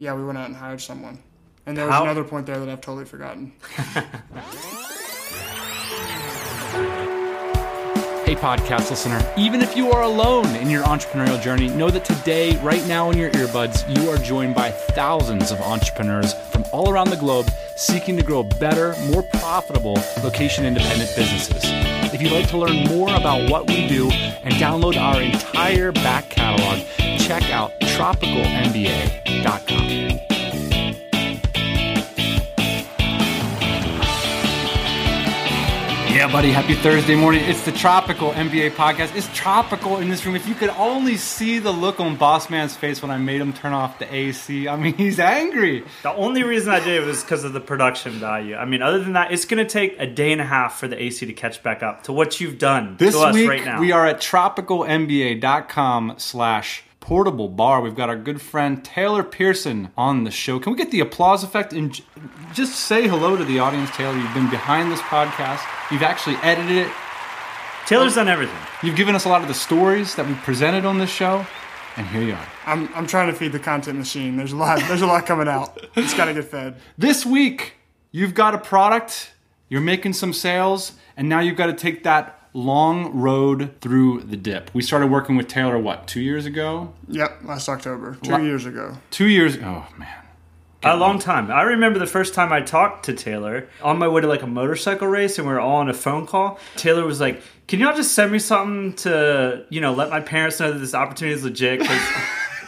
Yeah, we went out and hired someone. And there was another point there that I've totally forgotten. Hey, podcast listener, even if you are alone in your entrepreneurial journey, know that today, right now in your earbuds, you are joined by thousands of entrepreneurs from all around the globe seeking to grow better, more profitable, location-independent businesses. If you'd like to learn more about what we do and download our entire back catalog, check out TropicalNBA.com. Yeah, buddy. Happy Thursday morning. It's the Tropical NBA podcast. It's tropical in this room. If you could only see the look on Boss Man's face when I made him turn off the AC. I mean, he's angry. The only reason I did it was because of the production value. I mean, other than that, it's going to take a day and a half for the AC to catch back up to what you've done this to us week, right now. We are at tropicalnba.com/portable bar. We've got our good friend Taylor Pearson on the show. Can we get the applause effect and just say hello to the audience, Taylor? You've been behind this podcast. You've actually edited it. Taylor's done everything. You've given us a lot of the stories that we presented on this show, and here you are. I'm trying to feed the content machine. There's a lot coming out. It's got to get fed. This week, you've got a product, you're making some sales, and now you've got to take that long road through the dip. We started working with Taylor, what, 2 years ago? Yep, last October. 2 years ago. 2 years ago. Oh, man. A long time. I remember the first time I talked to Taylor on my way to like a motorcycle race, and we were all on a phone call. Taylor was like, can y'all just send me something to, you know, let my parents know that this opportunity is legit? Because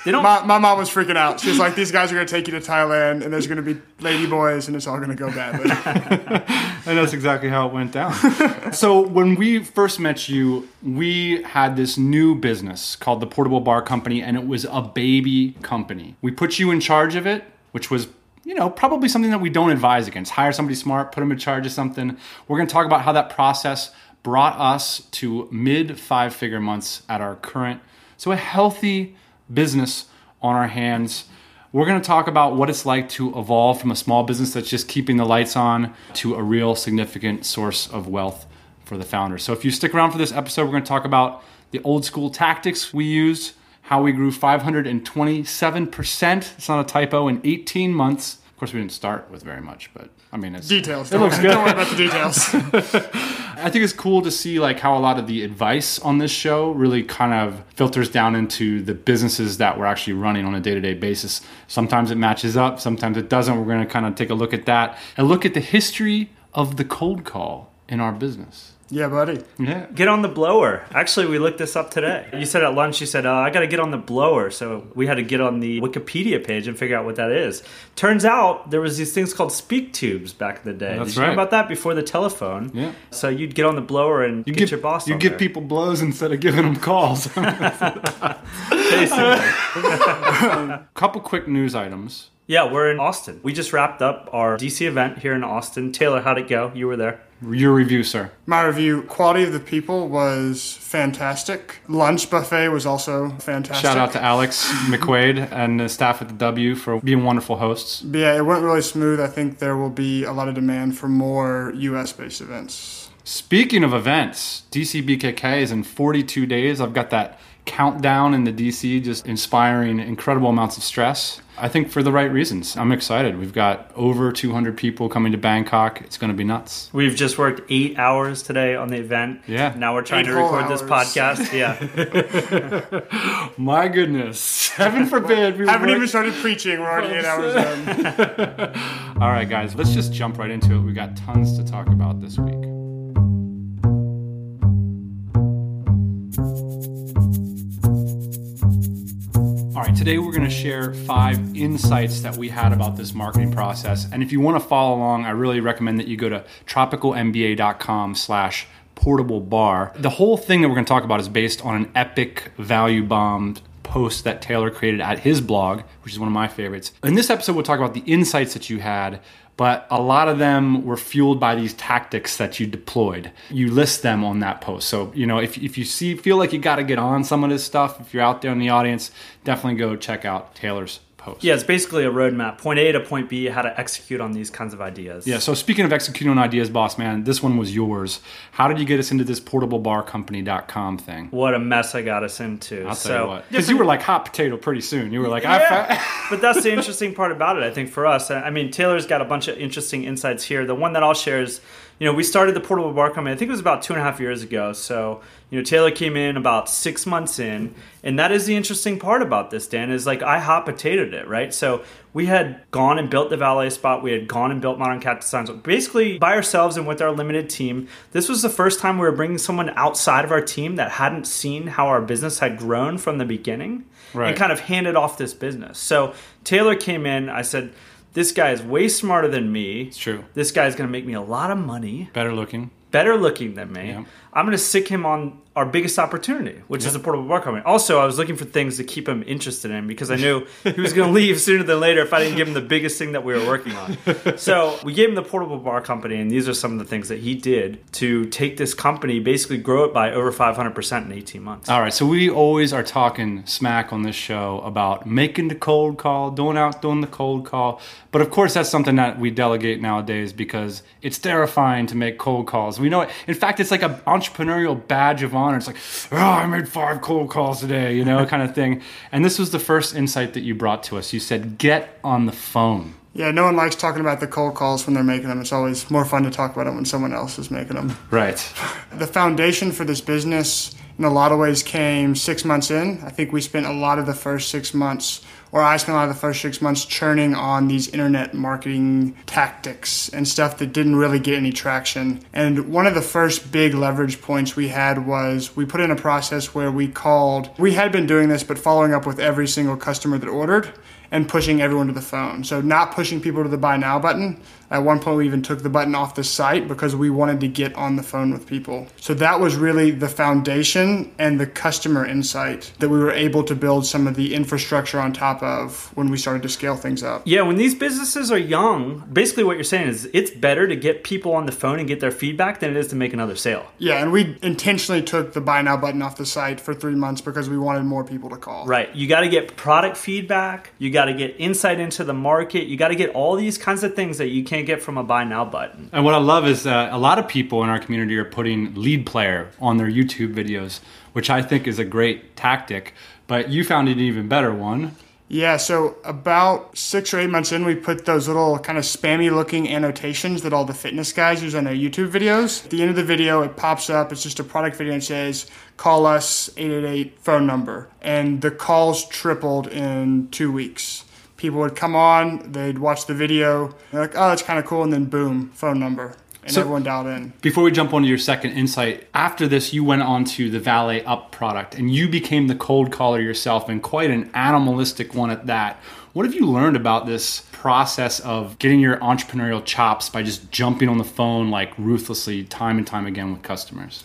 they don't... my mom was freaking out. She was like, these guys are going to take you to Thailand, and there's going to be lady boys, and it's all going to go badly. And that's exactly how it went down. So when we first met you, we had this new business called the Portable Bar Company, and it was a baby company. We put you in charge of it, which was, you know, probably something that we don't advise against. Hire somebody smart, put them in charge of something. We're going to talk about how that process brought us to mid five-figure months at our current. So a healthy business on our hands. We're going to talk about what it's like to evolve from a small business that's just keeping the lights on to a real significant source of wealth for the founder. So if you stick around for this episode, we're going to talk about the old school tactics we used, how we grew 527%, it's not a typo, in 18 months. Of course, we didn't start with very much, but I mean, it's... Details. It looks good. Don't worry about the details. I think it's cool to see like how a lot of the advice on this show really kind of filters down into the businesses that we're actually running on a day-to-day basis. Sometimes it matches up, sometimes it doesn't. We're going to kind of take a look at that and look at the history of the cold call in our business. Yeah, buddy. Yeah. Get on the blower. Actually, we looked this up today. You said at lunch, you said, I got to get on the blower. So we had to get on the Wikipedia page and figure out what that is. Turns out there was these things called speak tubes back in the day. That's right. Did you know about that before the telephone? Yeah. So you'd get on the blower and you get your boss on there. You give people blows instead of giving them calls. Basically. Couple quick news items. Yeah, we're in Austin. We just wrapped up our DC event here in Austin. Taylor, how'd it go? You were there. Your review, sir. My review, quality of the people was fantastic. Lunch buffet was also fantastic. Shout out to Alex McQuaid and the staff at the W for being wonderful hosts. But yeah, it went really smooth. I think there will be a lot of demand for more U.S.-based events. Speaking of events, DCBKK is in 42 days. I've got that countdown in the DC, just inspiring incredible amounts of stress. I think for the right reasons. I'm excited. We've got over 200 people coming to Bangkok. It's going to be nuts. We've just worked 8 hours today on the event. Yeah. Now we're trying to record this podcast. Yeah. My goodness. Heaven forbid. We haven't even started preaching. We're already 8 hours in. All right, guys. Let's just jump right into it. We've got tons to talk about this week. All right, today we're going to share 5 insights that we had about this marketing process. And if you want to follow along, I really recommend that you go to tropicalnba.com/portable bar. The whole thing that we're going to talk about is based on an epic value-bombed post that Taylor created at his blog, which is one of my favorites. In this episode, we'll talk about the insights that you had, but a lot of them were fueled by these tactics that you deployed. You list them on that post. So, you know, if you feel like you got to get on some of this stuff, if you're out there in the audience, definitely go check out Taylor's post. Yeah, it's basically a roadmap. Point A to point B, how to execute on these kinds of ideas. Yeah, so speaking of executing on ideas, boss man, this one was yours. How did you get us into this portablebarcompany.com thing? What a mess I got us into. I'll tell you what. Because you were like hot potato pretty soon. You were like, yeah. But that's the interesting part about it, I think, for us. I mean, Taylor's got a bunch of interesting insights here. The one that I'll share is, you know, we started the Portable Bar Company, I think it was about 2.5 years ago. So, you know, Taylor came in about 6 months in. And that is the interesting part about this, Dan, is like I hot potatoed it, right? So we had gone and built the Valet Spot. We had gone and built Modern Cat Designs. Basically, by ourselves and with our limited team, this was the first time we were bringing someone outside of our team that hadn't seen how our business had grown from the beginning, right, and kind of handed off this business. So Taylor came in, I said, this guy is way smarter than me. It's true. This guy's going to make me a lot of money. Better looking than me. Yeah. I'm going to sick him on our biggest opportunity, which is a Portable Bar Company. Also, I was looking for things to keep him interested in because I knew he was going to leave sooner than later if I didn't give him the biggest thing that we were working on. So we gave him the Portable Bar Company, and these are some of the things that he did to take this company, basically grow it by over 500% in 18 months. All right, so we always are talking smack on this show about making the cold call, doing the cold call. But of course, that's something that we delegate nowadays because it's terrifying to make cold calls. We know it. In fact, it's like an entrepreneurial badge of honor. It's like, oh, I made 5 cold calls today, you know, kind of thing. And this was the first insight that you brought to us. You said, get on the phone. Yeah, no one likes talking about the cold calls when they're making them. It's always more fun to talk about them when someone else is making them. Right. The foundation for this business in a lot of ways came 6 months in. I think we spent a lot of the first 6 months, or I spent a lot of the first 6 months churning on these internet marketing tactics and stuff that didn't really get any traction. And one of the first big leverage points we had was we put in a process where we called. We had been doing this, but following up with every single customer that ordered and pushing everyone to the phone. So not pushing people to the buy now button. At one point, we even took the button off the site because we wanted to get on the phone with people. So that was really the foundation and the customer insight that we were able to build some of the infrastructure on top of when we started to scale things up. Yeah, when these businesses are young, basically what you're saying is it's better to get people on the phone and get their feedback than it is to make another sale. Yeah, and we intentionally took the buy now button off the site for 3 months because we wanted more people to call. Right. You got to get product feedback. You got to get insight into the market. You got to get all these kinds of things that you can't get from a buy now button. And what I love is a lot of people in our community are putting lead player on their YouTube videos, which I think is a great tactic, but you found an even better one. Yeah, so about 6 or 8 months in, we put those little kind of spammy looking annotations that all the fitness guys use on their YouTube videos. At the end of the video, it pops up. It's just a product video and says, call us 888 phone number. And the calls tripled in 2 weeks. People would come on, they'd watch the video, they're like, oh, that's kind of cool, and then boom, phone number. And so everyone dialed in. Before we jump onto your second insight, after this, you went on to the Valet Up product, and you became the cold caller yourself, and quite an animalistic one at that. What have you learned about this process of getting your entrepreneurial chops by just jumping on the phone like ruthlessly time and time again with customers?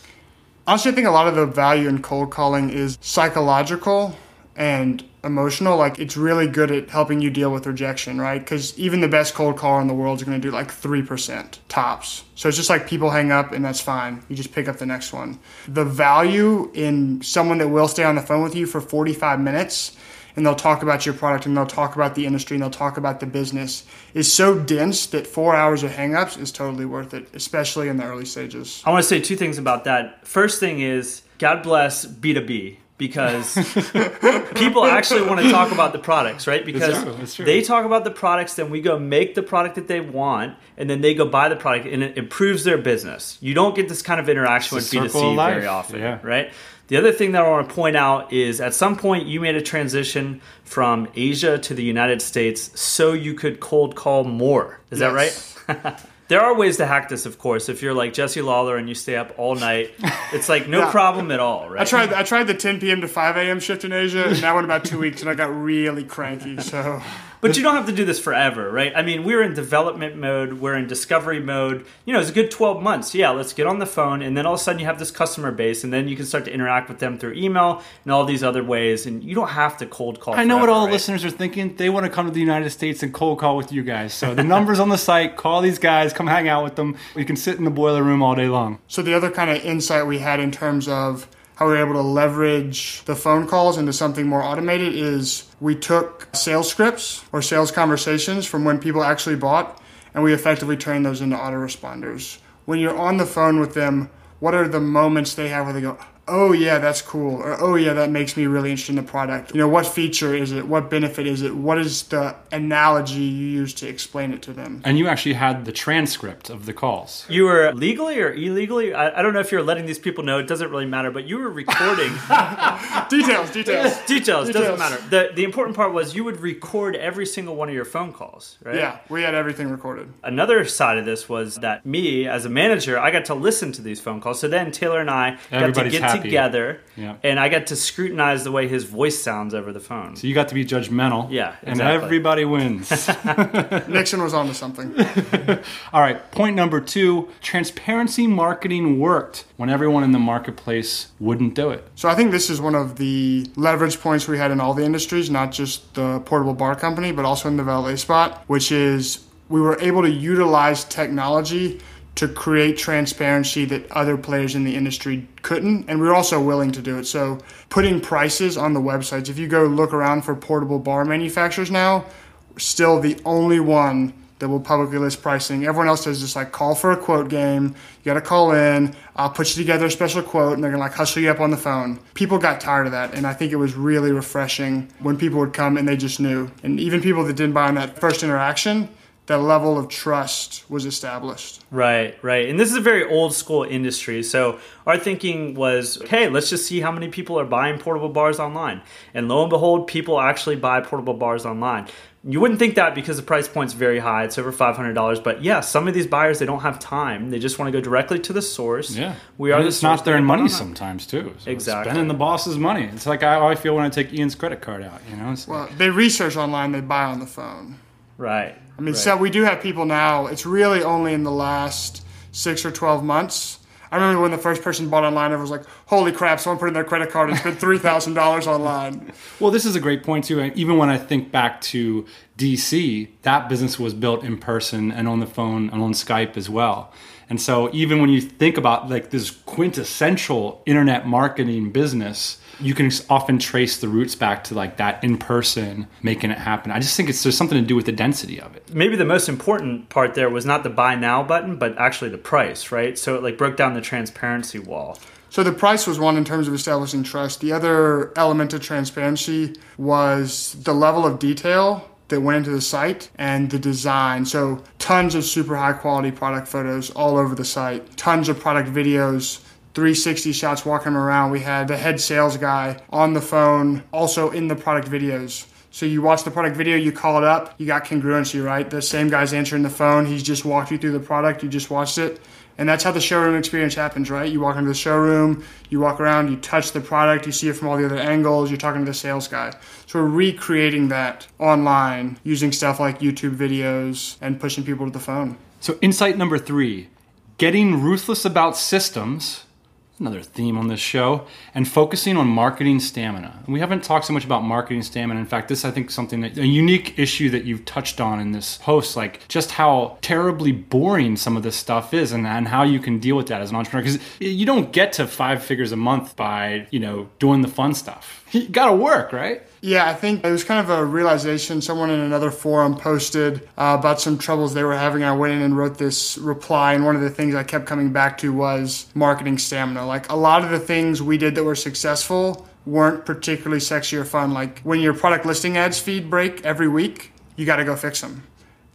Honestly, I think a lot of the value in cold calling is psychological and emotional. Like, it's really good at helping you deal with rejection, right? Because even the best cold caller in the world is going to do like 3% tops. So it's just like people hang up and that's fine. You just pick up the next one. The value in someone that will stay on the phone with you for 45 minutes and they'll talk about your product and they'll talk about the industry and they'll talk about the business is so dense that 4 hours of hangups is totally worth it, especially in the early stages. I want to say 2 things about that. First thing is, God bless B2B. Because people actually want to talk about the products, right? Because it's true. They talk about the products, then we go make the product that they want, and then they go buy the product, and it improves their business. You don't get this kind of interaction with B2C very often, right? The other thing that I want to point out is at some point you made a transition from Asia to the United States so you could cold call more. Is that right? There are ways to hack this, of course. If you're like Jesse Lawler and you stay up all night, it's like no problem at all, right? I tried the 10 p.m. to 5 a.m. shift in Asia, and that went about 2 weeks, and I got really cranky. So, but you don't have to do this forever, right? I mean, we're in development mode. We're in discovery mode. You know, it's a good 12 months. Yeah, let's get on the phone, and then all of a sudden you have this customer base, and then you can start to interact with them through email and all these other ways, and you don't have to cold call forever, I know what all the listeners are thinking. They want to come to the United States and cold call with you guys. So the number's on the site. Call these guys. Come hang out with them. We can sit in the boiler room all day long. So the other kind of insight we had in terms of how we were able to leverage the phone calls into something more automated is we took sales scripts or sales conversations from when people actually bought, and we effectively turned those into autoresponders. When you're on the phone with them, what are the moments they have where they go, oh yeah, that's cool, or oh yeah, that makes me really interested in the product. You know, what feature is it? What benefit is it? What is the analogy you use to explain it to them? And you actually had the transcript of the calls. You were legally or illegally, I don't know if you're letting these people know, it doesn't really matter, but you were recording. Details, doesn't matter. The important part was you would record every single one of your phone calls, right? Yeah, we had everything recorded. Another side of this was that me, as a manager, I got to listen to these phone calls. So then Taylor and I got to get together, yeah. And I got to scrutinize the way his voice sounds over the phone. So you got to be judgmental. Yeah, exactly. And everybody wins. Nixon was onto something. All right, point number 2, transparency marketing worked when everyone in the marketplace wouldn't do it. So I think this is one of the leverage points we had in all the industries, not just the Portable Bar Company, but also in the Valet Spot, which is we were able to utilize technology to create transparency that other players in the industry couldn't, and we were also willing to do it. So putting prices on the websites, if you go look around for portable bar manufacturers now, we're still the only one that will publicly list pricing. Everyone else does this like call for a quote game. You got to call in. I'll put you together a special quote, and they're going to like hustle you up on the phone. People got tired of that, and I think it was really refreshing when people would come and they just knew. And even people that didn't buy on that first interaction, that level of trust was established. Right. And this is a very old school industry. So our thinking was, hey, let's just see how many people are buying portable bars online. And lo and behold, people actually buy portable bars online. You wouldn't think that because the price point's very high. It's over $500. But yeah, some of these buyers, they don't have time. They just want to go directly to the source. Yeah. It's not their money sometimes, too. So exactly. Spending the boss's money. It's like how I feel when I take Ian's credit card out. You know. It's well, they research online. They buy on the phone. Right. I mean, right. So we do have people now. It's really only in the last 6 or 12 months. I remember when the first person bought online, everyone was like, holy crap, someone put in their credit card and spent $3,000 online. Well, this is a great point, too. And even when I think back to DC, that business was built in person and on the phone and on Skype as well. And so even when you think about like this quintessential internet marketing business, you can often trace the roots back to like that in person, making it happen. I just think there's something to do with the density of it. Maybe the most important part there was not the buy now button, but actually the price, right? So it like broke down the transparency wall. So the price was one in terms of establishing trust. The other element of transparency was the level of detail that went into the site and the design. So tons of super high quality product photos all over the site, tons of product videos, 360 shots walking around. We had the head sales guy on the phone, also in the product videos. So you watch the product video, you call it up, you got congruency, right? The same guy's answering the phone. He's just walked you through the product. You just watched it. And that's how the showroom experience happens, right? You walk into the showroom, you walk around, you touch the product, you see it from all the other angles, you're talking to the sales guy. So we're recreating that online using stuff like YouTube videos and pushing people to the phone. So insight number 3, getting ruthless about systems, another theme on this show, and focusing on marketing stamina. And we haven't talked so much about marketing stamina. In fact, this, I think, is something that a unique issue that you've touched on in this post, like just how terribly boring some of this stuff is and how you can deal with that as an entrepreneur. Because you don't get to 5 figures a month by, you know, doing the fun stuff. You got to work, right? Yeah, I think it was kind of a realization. Someone in another forum posted about some troubles they were having. I went in and wrote this reply, and one of the things I kept coming back to was marketing stamina. Like a lot of the things we did that were successful weren't particularly sexy or fun. Like when your product listing ads feed break every week, you got to go fix them.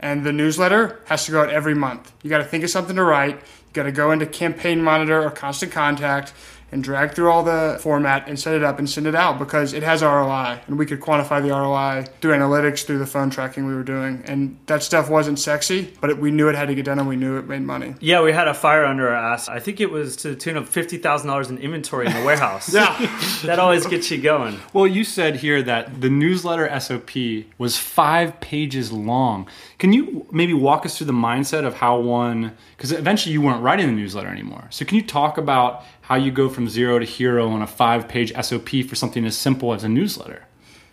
And the newsletter has to go out every month. You got to think of something to write. You got to go into Campaign Monitor or Constant Contact and drag through all the format and set it up and send it out because it has ROI. And we could quantify the ROI through analytics, through the phone tracking we were doing. And that stuff wasn't sexy, but we knew it had to get done and we knew it made money. Yeah, we had a fire under our ass. I think it was to the tune of $50,000 in inventory in the warehouse. Yeah. That always gets you going. Well, you said here that the newsletter SOP was 5 pages long. Can you maybe walk us through the mindset of how one, because eventually you weren't writing the newsletter anymore. So can you talk about how you go from zero to hero on a 5-page SOP for something as simple as a newsletter?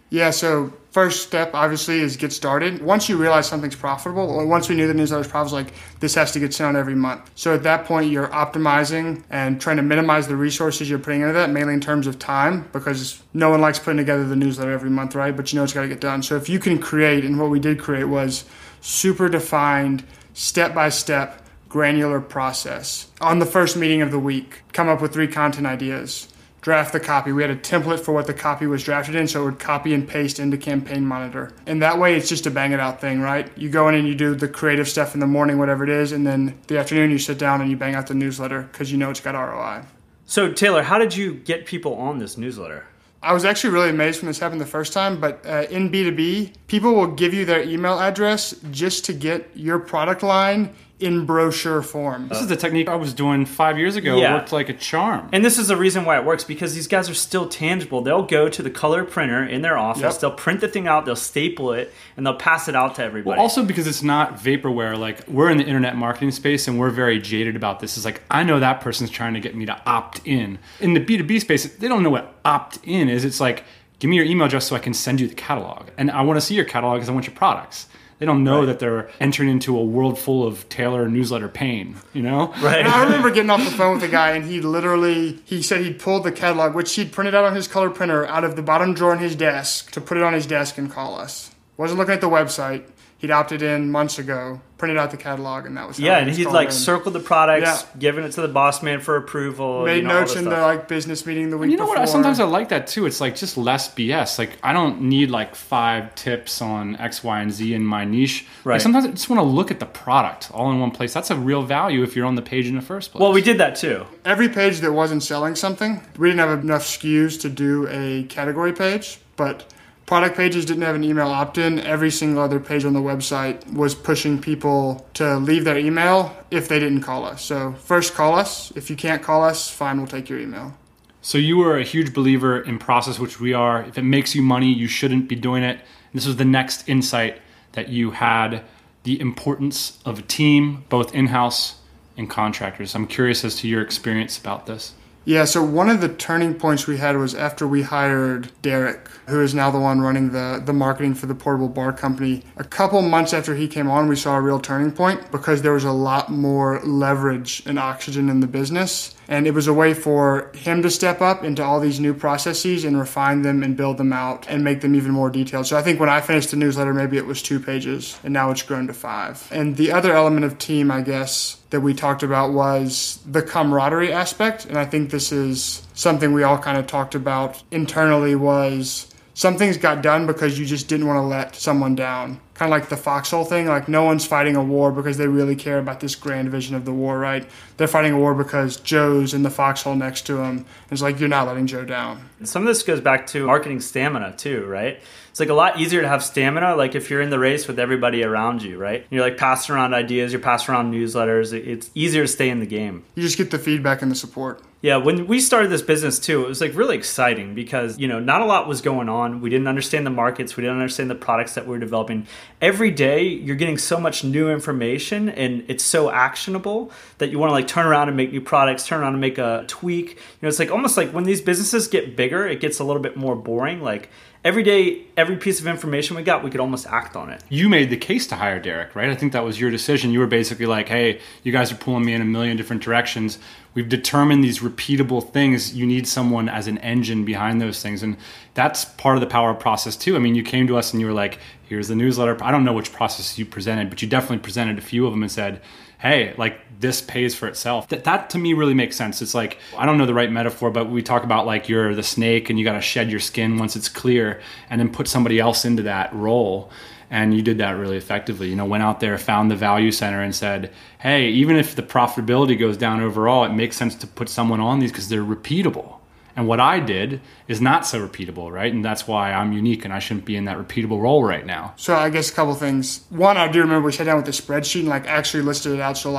Yeah, so first step, obviously, is get started. Once you realize something's profitable, or once we knew the newsletter was profitable, like, this has to get sent out every month. So at that point, you're optimizing and trying to minimize the resources you're putting into that, mainly in terms of time, because no one likes putting together the newsletter every month, right? But you know it's got to get done. So if you can create, and what we did create was super defined, step-by-step, granular process. On the first meeting of the week, come up with 3 content ideas. Draft the copy. We had a template for what the copy was drafted in, so it would copy and paste into Campaign Monitor. And that way, it's just a bang-it-out thing, right? You go in and you do the creative stuff in the morning, whatever it is, and then the afternoon, you sit down and you bang out the newsletter because you know it's got ROI. So, Taylor, how did you get people on this newsletter? I was actually really amazed when this happened the first time, but in B2B, people will give you their email address just to get your product line in brochure form. This is the technique I was doing 5 years ago. Yeah. It worked like a charm. And this is the reason why it works, because these guys are still tangible. They'll go to the color printer in their office. Yep. They'll print the thing out. They'll staple it, and they'll pass it out to everybody. Well, also because it's not vaporware. Like, we're in the internet marketing space, and we're very jaded about this. It's like, I know that person's trying to get me to opt in. In the B2B space, they don't know what opt in is. It's like, give me your email address so I can send you the catalog. And I want to see your catalog because I want your products. They don't know that they're entering into a world full of Taylor newsletter pain, you know? Right. I remember getting off the phone with a guy, and he said he'd pulled the catalog, which he'd printed out on his color printer, out of the bottom drawer in his desk, to put it on his desk and call us. Wasn't looking at the website. He'd opted in months ago, printed out the catalog, and that was how and he'd circled the products, given it to the boss man for approval. Made notes in the business meeting the week before. You know what? Sometimes I like that too. It's like just less BS. Like, I don't need 5 tips on X, Y, and Z in my niche. Right. Like, sometimes I just want to look at the product all in one place. That's a real value if you're on the page in the first place. Well, we did that too. Every page that wasn't selling something, we didn't have enough SKUs to do a category page, but product pages didn't have an email opt-in. Every single other page on the website was pushing people to leave their email if they didn't call us. So first, call us. If you can't call us, fine, we'll take your email. So you were a huge believer in process, which we are. If it makes you money, you shouldn't be doing it. And this was the next insight that you had, the importance of a team, both in-house and contractors. I'm curious as to your experience about this. Yeah, so one of the turning points we had was after we hired Derek, who is now the one running the marketing for the Portable Bar Company. A couple months after he came on, we saw a real turning point because there was a lot more leverage and oxygen in the business. And it was a way for him to step up into all these new processes and refine them and build them out and make them even more detailed. So I think when I finished the newsletter, maybe it was 2 pages, and now it's grown to 5. And the other element of team, I guess, that we talked about was the camaraderie aspect. And I think this is something we all kind of talked about internally, was some things got done because you just didn't want to let someone down. Kind of like the foxhole thing, like no one's fighting a war because they really care about this grand vision of the war, right? They're fighting a war because Joe's in the foxhole next to him. It's like, you're not letting Joe down. Some of this goes back to marketing stamina too, right? It's like a lot easier to have stamina, like if you're in the race with everybody around you, right? You're like passing around ideas, you're passing around newsletters. It's easier to stay in the game. You just get the feedback and the support. Yeah, when we started this business too, it was like really exciting because, you know, not a lot was going on. We didn't understand the markets. We didn't understand the products that we were developing. Every day you're getting so much new information, and it's so actionable that you want to turn around and make new products, turn around and make a tweak. You know, it's like almost like when these businesses get bigger, it gets a little bit more boring. Like every day, every piece of information we got, we could almost act on it. You made the case to hire Derek, right? I think that was your decision. You were basically like, hey, you guys are pulling me in a million different directions. We've determined these repeatable things. You need someone as an engine behind those things. And that's part of the power of process too. I mean, you came to us and you were like, here's the newsletter. I don't know which process you presented, but you definitely presented a few of them and said, hey, this pays for itself. That to me really makes sense. It's like, I don't know the right metaphor, but we talk about you're the snake and you got to shed your skin once it's clear and then put somebody else into that role. And you did that really effectively. You know, went out there, found the value center and said, hey, even if the profitability goes down overall, it makes sense to put someone on these because they're repeatable. And what I did is not so repeatable, right? And that's why I'm unique and I shouldn't be in that repeatable role right now. So I guess a couple things. One, I do remember we sat down with the spreadsheet and actually listed it out. So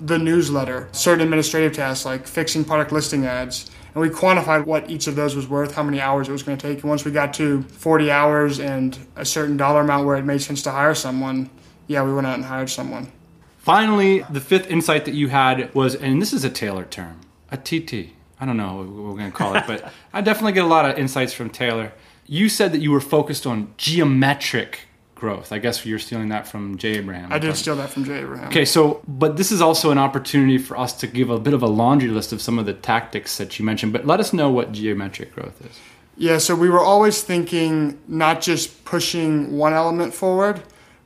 the newsletter, certain administrative tasks like fixing product listing ads. And we quantified what each of those was worth, how many hours it was going to take. And once we got to 40 hours and a certain dollar amount where it made sense to hire someone, we went out and hired someone. Finally, the 5th insight that you had was, and this is a Taylor term, a TT. I don't know what we're going to call it, but I definitely get a lot of insights from Taylor. You said that you were focused on geometric growth. I guess you're stealing that from Jay Abraham. I did steal that from Jay Abraham. Okay, so, but this is also an opportunity for us to give a bit of a laundry list of some of the tactics that you mentioned, but let us know what geometric growth is. Yeah, so we were always thinking not just pushing one element forward,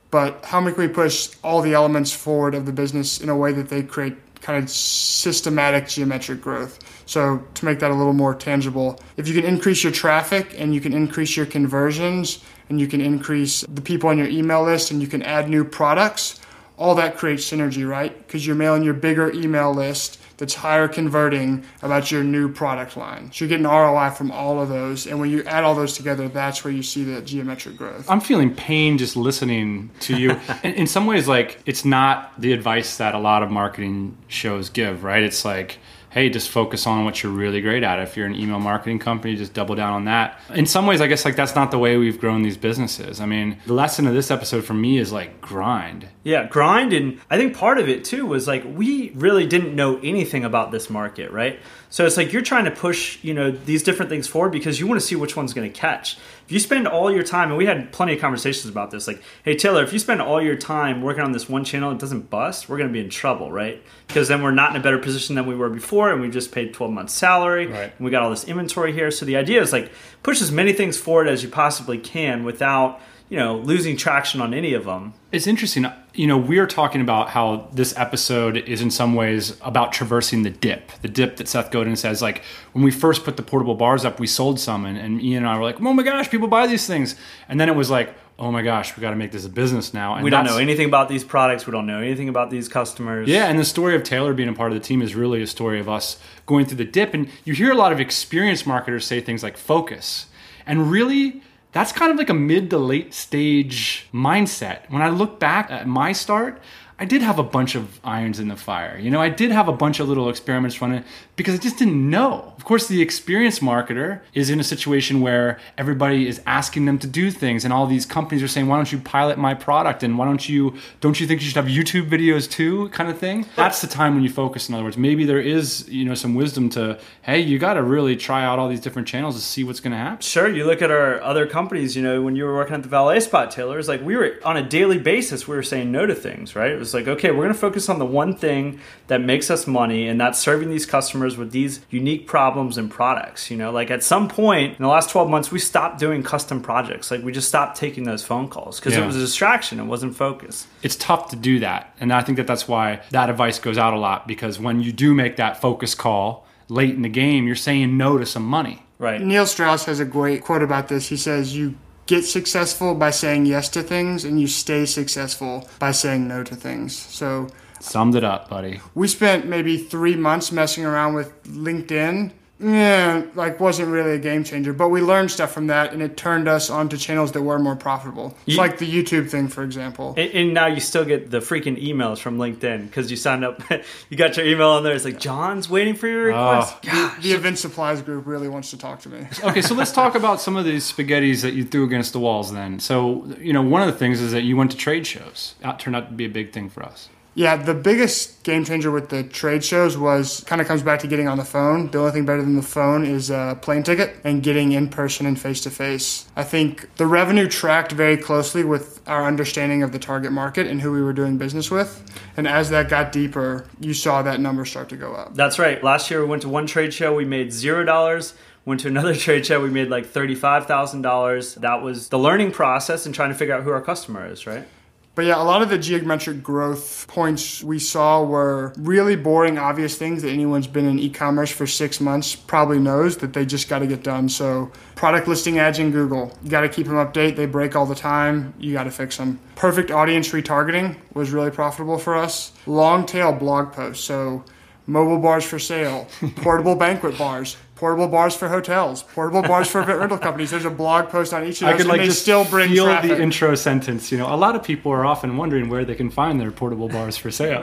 but how can we push all the elements forward of the business in a way that they create kind of systematic geometric growth. So to make that a little more tangible, if you can increase your traffic and you can increase your conversions and you can increase the people on your email list and you can add new products, all that creates synergy, right? Because you're mailing your bigger email list that's higher converting about your new product line. So you're getting ROI from all of those. And when you add all those together, that's where you see the geometric growth. I'm feeling pain just listening to you. In some ways, like, it's not the advice that a lot of marketing shows give, right? It's like, hey, just focus on what you're really great at. If you're an email marketing company, just double down on that. In some ways, I guess, like, that's not the way we've grown these businesses. I mean, the lesson of this episode for me is like grind. Yeah, grind. And I think part of it too was like, we really didn't know anything about this market, right? So it's like, you're trying to push, you know, these different things forward because you want to see which one's going to catch. If you spend all your time, and we had plenty of conversations about this, like, hey, Taylor, if you spend all your time working on this one channel, it doesn't bust, we're going to be in trouble, right? Because then we're not in a better position than we were before, and we just paid 12 months salary, right, and we got all this inventory here. So the idea is like, push as many things forward as you possibly can without, you know, losing traction on any of them. It's interesting. You know, we are talking about how this episode is in some ways about traversing the dip that Seth Godin says, like, when we first put the portable bars up, we sold some, and Ian and I were like, oh my gosh, people buy these things. And then it was like, oh my gosh, we got to make this a business now. And we don't know anything about these products. We don't know anything about these customers. Yeah, and the story of Taylor being a part of the team is really a story of us going through the dip. And you hear a lot of experienced marketers say things like focus. And really, that's kind of like a mid to late stage mindset. When I look back at my start, I did have a bunch of irons in the fire. You know, I did have a bunch of little experiments running because I just didn't know. Of course, the experienced marketer is in a situation where everybody is asking them to do things, and all these companies are saying, why don't you pilot my product? And why don't you think you should have YouTube videos too, kind of thing? That's the time when you focus. In other words, maybe there is, you know, some wisdom to, hey, you got to really try out all these different channels to see what's going to happen. Sure. You look at our other companies, you know, when you were working at the Valet Spot, Taylor, it's like we were on a daily basis, we were saying no to things, right? It was like, okay, we're going to focus on the one thing that makes us money, and that's serving these customers with these unique problems and products. You know, like at some point in the last 12 months, we stopped doing custom projects. Like we just stopped taking those phone calls because it was a distraction. It wasn't focus. It's tough to do that. And I think that that's why that advice goes out a lot, because when you do make that focus call late in the game, you're saying no to some money. Right. Neil Strauss has a great quote about this. He says, you get successful by saying yes to things, and you stay successful by saying no to things. So summed it up, buddy. We spent maybe 3 months messing around with LinkedIn. Yeah, like wasn't really a game changer, but we learned stuff from that, and it turned us onto channels that were more profitable. It's like the YouTube thing, for example. And now you still get the freaking emails from LinkedIn because you signed up, you got your email on there. It's like, John's waiting for your request. The event supplies group really wants to talk to me. Okay, so let's talk about some of these spaghettis that you threw against the walls then. So, you know, one of the things is that you went to trade shows. That turned out to be a big thing for us. Yeah, the biggest game changer with the trade shows was, kind of comes back to getting on the phone. The only thing better than the phone is a plane ticket and getting in person and face-to-face. I think the revenue tracked very closely with our understanding of the target market and who we were doing business with. And as that got deeper, you saw that number start to go up. That's right. Last year we went to one trade show, we made $0. Went to another trade show, we made like $35,000. That was the learning process and trying to figure out who our customer is, right? But yeah, a lot of the geometric growth points we saw were really boring, obvious things that anyone's been in e-commerce for 6 months probably knows that they just got to get done. So product listing ads in Google, you got to keep them up to date. They break all the time. You got to fix them. Perfect audience retargeting was really profitable for us. Long tail blog posts. So mobile bars for sale, portable banquet bars. Portable bars for hotels, portable bars for rental companies. There's a blog post on each of those, I could, like, and they just still bring traffic. The intro sentence, you know, a lot of people are often wondering where they can find their portable bars for sale.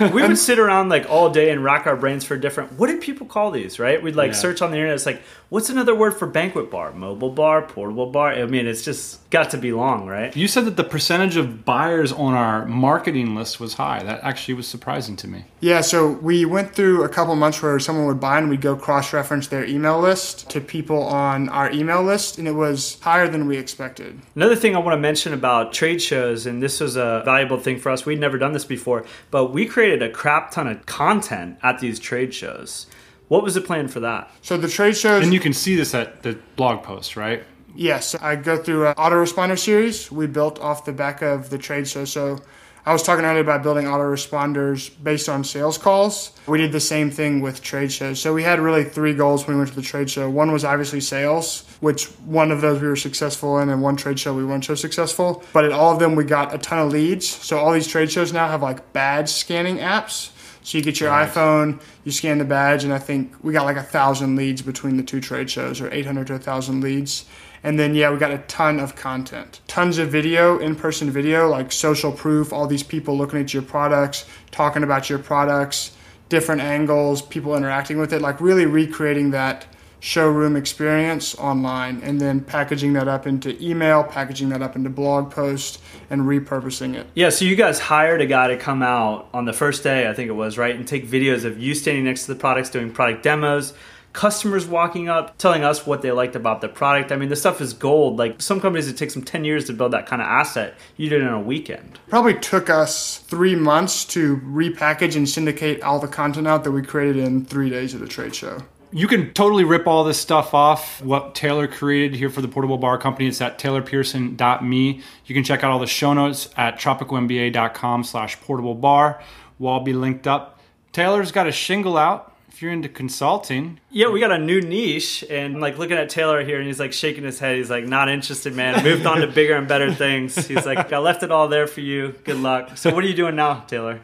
We would sit around like all day and rack our brains for different, what did people call these, right? We'd like search on the internet. It's like, what's another word for banquet bar? Mobile bar, portable bar. I mean, it's just got to be long, right? You said that the percentage of buyers on our marketing list was high. That actually was surprising to me. Yeah, so we went through a couple months where someone would buy and we'd go cross-referenced their email list to people on our email list, and it was higher than we expected. Another thing I want to mention about trade shows, and this was a valuable thing for us. We'd never done this before, but we created a crap ton of content at these trade shows. What was the plan for that? So the trade shows... And you can see this at the blog post, right? Yes. I go through an autoresponder series we built off the back of the trade show. So I was talking earlier about building autoresponders based on sales calls. We did the same thing with trade shows. So we had really three goals when we went to the trade show. One was obviously sales, which one of those we were successful in, and one trade show we weren't so successful. But at all of them, we got a ton of leads. So all these trade shows now have like badge scanning apps. So you get your iPhone, you scan the badge, and I think we got like 1,000 leads between the two trade shows, or 800 to 1,000 leads. And then, yeah, we got a ton of content. Tons of video, in-person video, like social proof, all these people looking at your products, talking about your products, different angles, people interacting with it, like really recreating that showroom experience online, and then packaging that up into email, packaging that up into blog posts, and repurposing it. Yeah, so you guys hired a guy to come out on the first day, I think it was, right, and take videos of you standing next to the products, doing product demos, customers walking up, telling us what they liked about the product. I mean, this stuff is gold. Like, some companies, it takes them 10 years to build that kind of asset. You did it in a weekend. Probably took us 3 months to repackage and syndicate all the content out that we created in 3 days of the trade show. You can totally rip all this stuff off, what Taylor created here for the Portable Bar Company. It's at taylorpearson.me. You can check out all the show notes at tropicalnba.com/portable bar. We'll all be linked up. Taylor's got a shingle out if you're into consulting. Yeah, we got a new niche. And I'm like looking at Taylor here, and he's like shaking his head. He's like, not interested, man. Moved on to bigger and better things. He's like, I left it all there for you. Good luck. So what are you doing now, Taylor?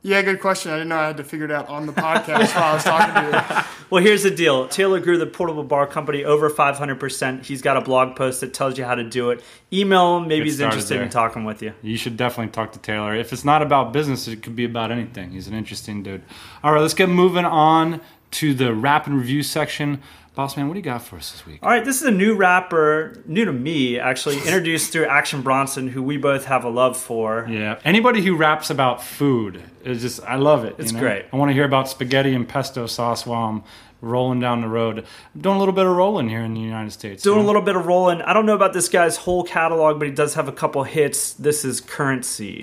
Yeah, good question. I didn't know I had to figure it out on the podcast while I was talking to you. Well, here's the deal. Taylor grew the Portable Bar Company over 500%. He's got a blog post that tells you how to do it. Email him. Maybe he's interested in talking with you. You should definitely talk to Taylor. If it's not about business, it could be about anything. He's an interesting dude. All right, let's get moving on to the wrap and review section. Boss man, what do you got for us this week? All right, this is a new rapper, new to me, actually, introduced through Action Bronson, who we both have a love for. Yeah, anybody who raps about food is just, I love it. It's great. I want to hear about spaghetti and pesto sauce while I'm rolling down the road. I'm doing a little bit of rolling here in the United States. Doing a little bit of rolling. I don't know about this guy's whole catalog, but he does have a couple hits. This is Currency.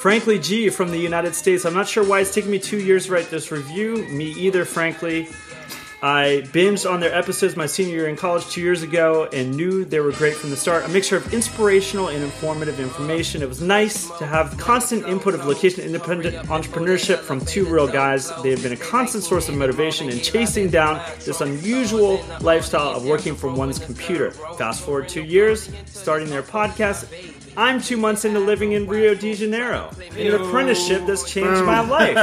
Frankly G from the United States. I'm not sure why it's taken me 2 years to write this review. Me either, frankly. I binged on their episodes my senior year in college 2 years ago and knew they were great from the start. A mixture of inspirational and informative information. It was nice to have constant input of location-independent entrepreneurship from two real guys. They have been a constant source of motivation in chasing down this unusual lifestyle of working from one's computer. Fast forward 2 years, starting their podcast. I'm 2 months into living in Rio de Janeiro, in an apprenticeship that's changed my life.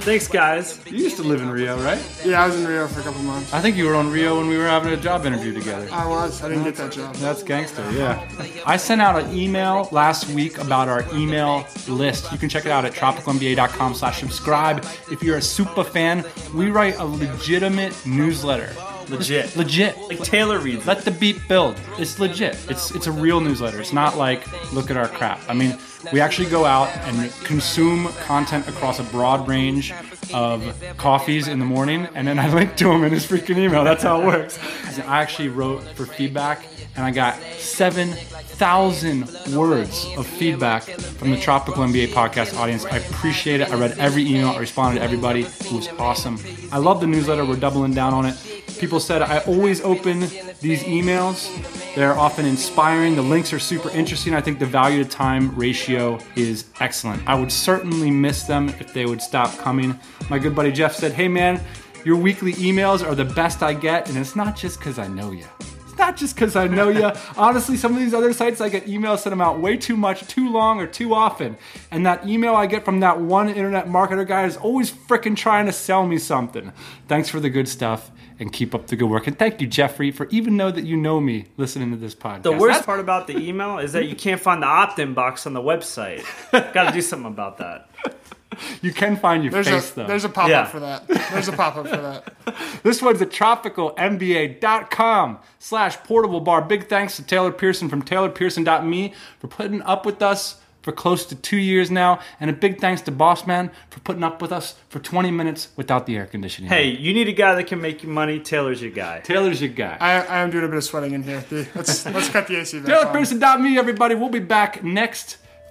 Thanks, guys. You used to live in Rio, right? Yeah, I was in Rio for a couple months. I think you were on Rio when we were having a job interview together. I was. I didn't get that job. That's gangster, yeah. I sent out an email last week about our email list. You can check it out at tropicalnba.com/subscribe. If you're a super fan, we write a legitimate newsletter. Legit. Like Taylor reads. Let the beat build. It's legit. It's a real newsletter. It's not like, look at our crap. I mean, we actually go out and consume content across a broad range of coffees in the morning, and then I link to them in his freaking email. That's how it works. I actually wrote for feedback, and I got 7,000 words of feedback from the Tropical NBA podcast audience. I appreciate it. I read every email. I responded to everybody. It was awesome. I love the newsletter. We're doubling down on it. People said, I always open these emails. They're often inspiring. The links are super interesting. I think the value to time ratio is excellent. I would certainly miss them if they would stop coming. My good buddy Jeff said, hey man, your weekly emails are the best I get. And it's not just because I know you. Honestly, some of these other sites, I get emails, send them out way too much, too long, or too often. And that email I get from that one internet marketer guy is always freaking trying to sell me something. Thanks for the good stuff. And keep up the good work. And thank you, Jeffrey, for even know that you know me listening to this podcast. The worst part about the email is that you can't find the opt-in box on the website. Got to do something about that. You can find your face, though. There's a pop-up for that. There's a pop-up for that. This one's at TropicalNBA.com/portable bar. Big thanks to Taylor Pearson from TaylorPearson.me for putting up with us for close to 2 years now. And a big thanks to Bossman for putting up with us for 20 minutes without the air conditioning. Hey, you need a guy that can make you money. Taylor's your guy. Taylor's your guy. I am doing a bit of sweating in here. Let's cut the AC back on. TaylorPearson.me, everybody. We'll be back next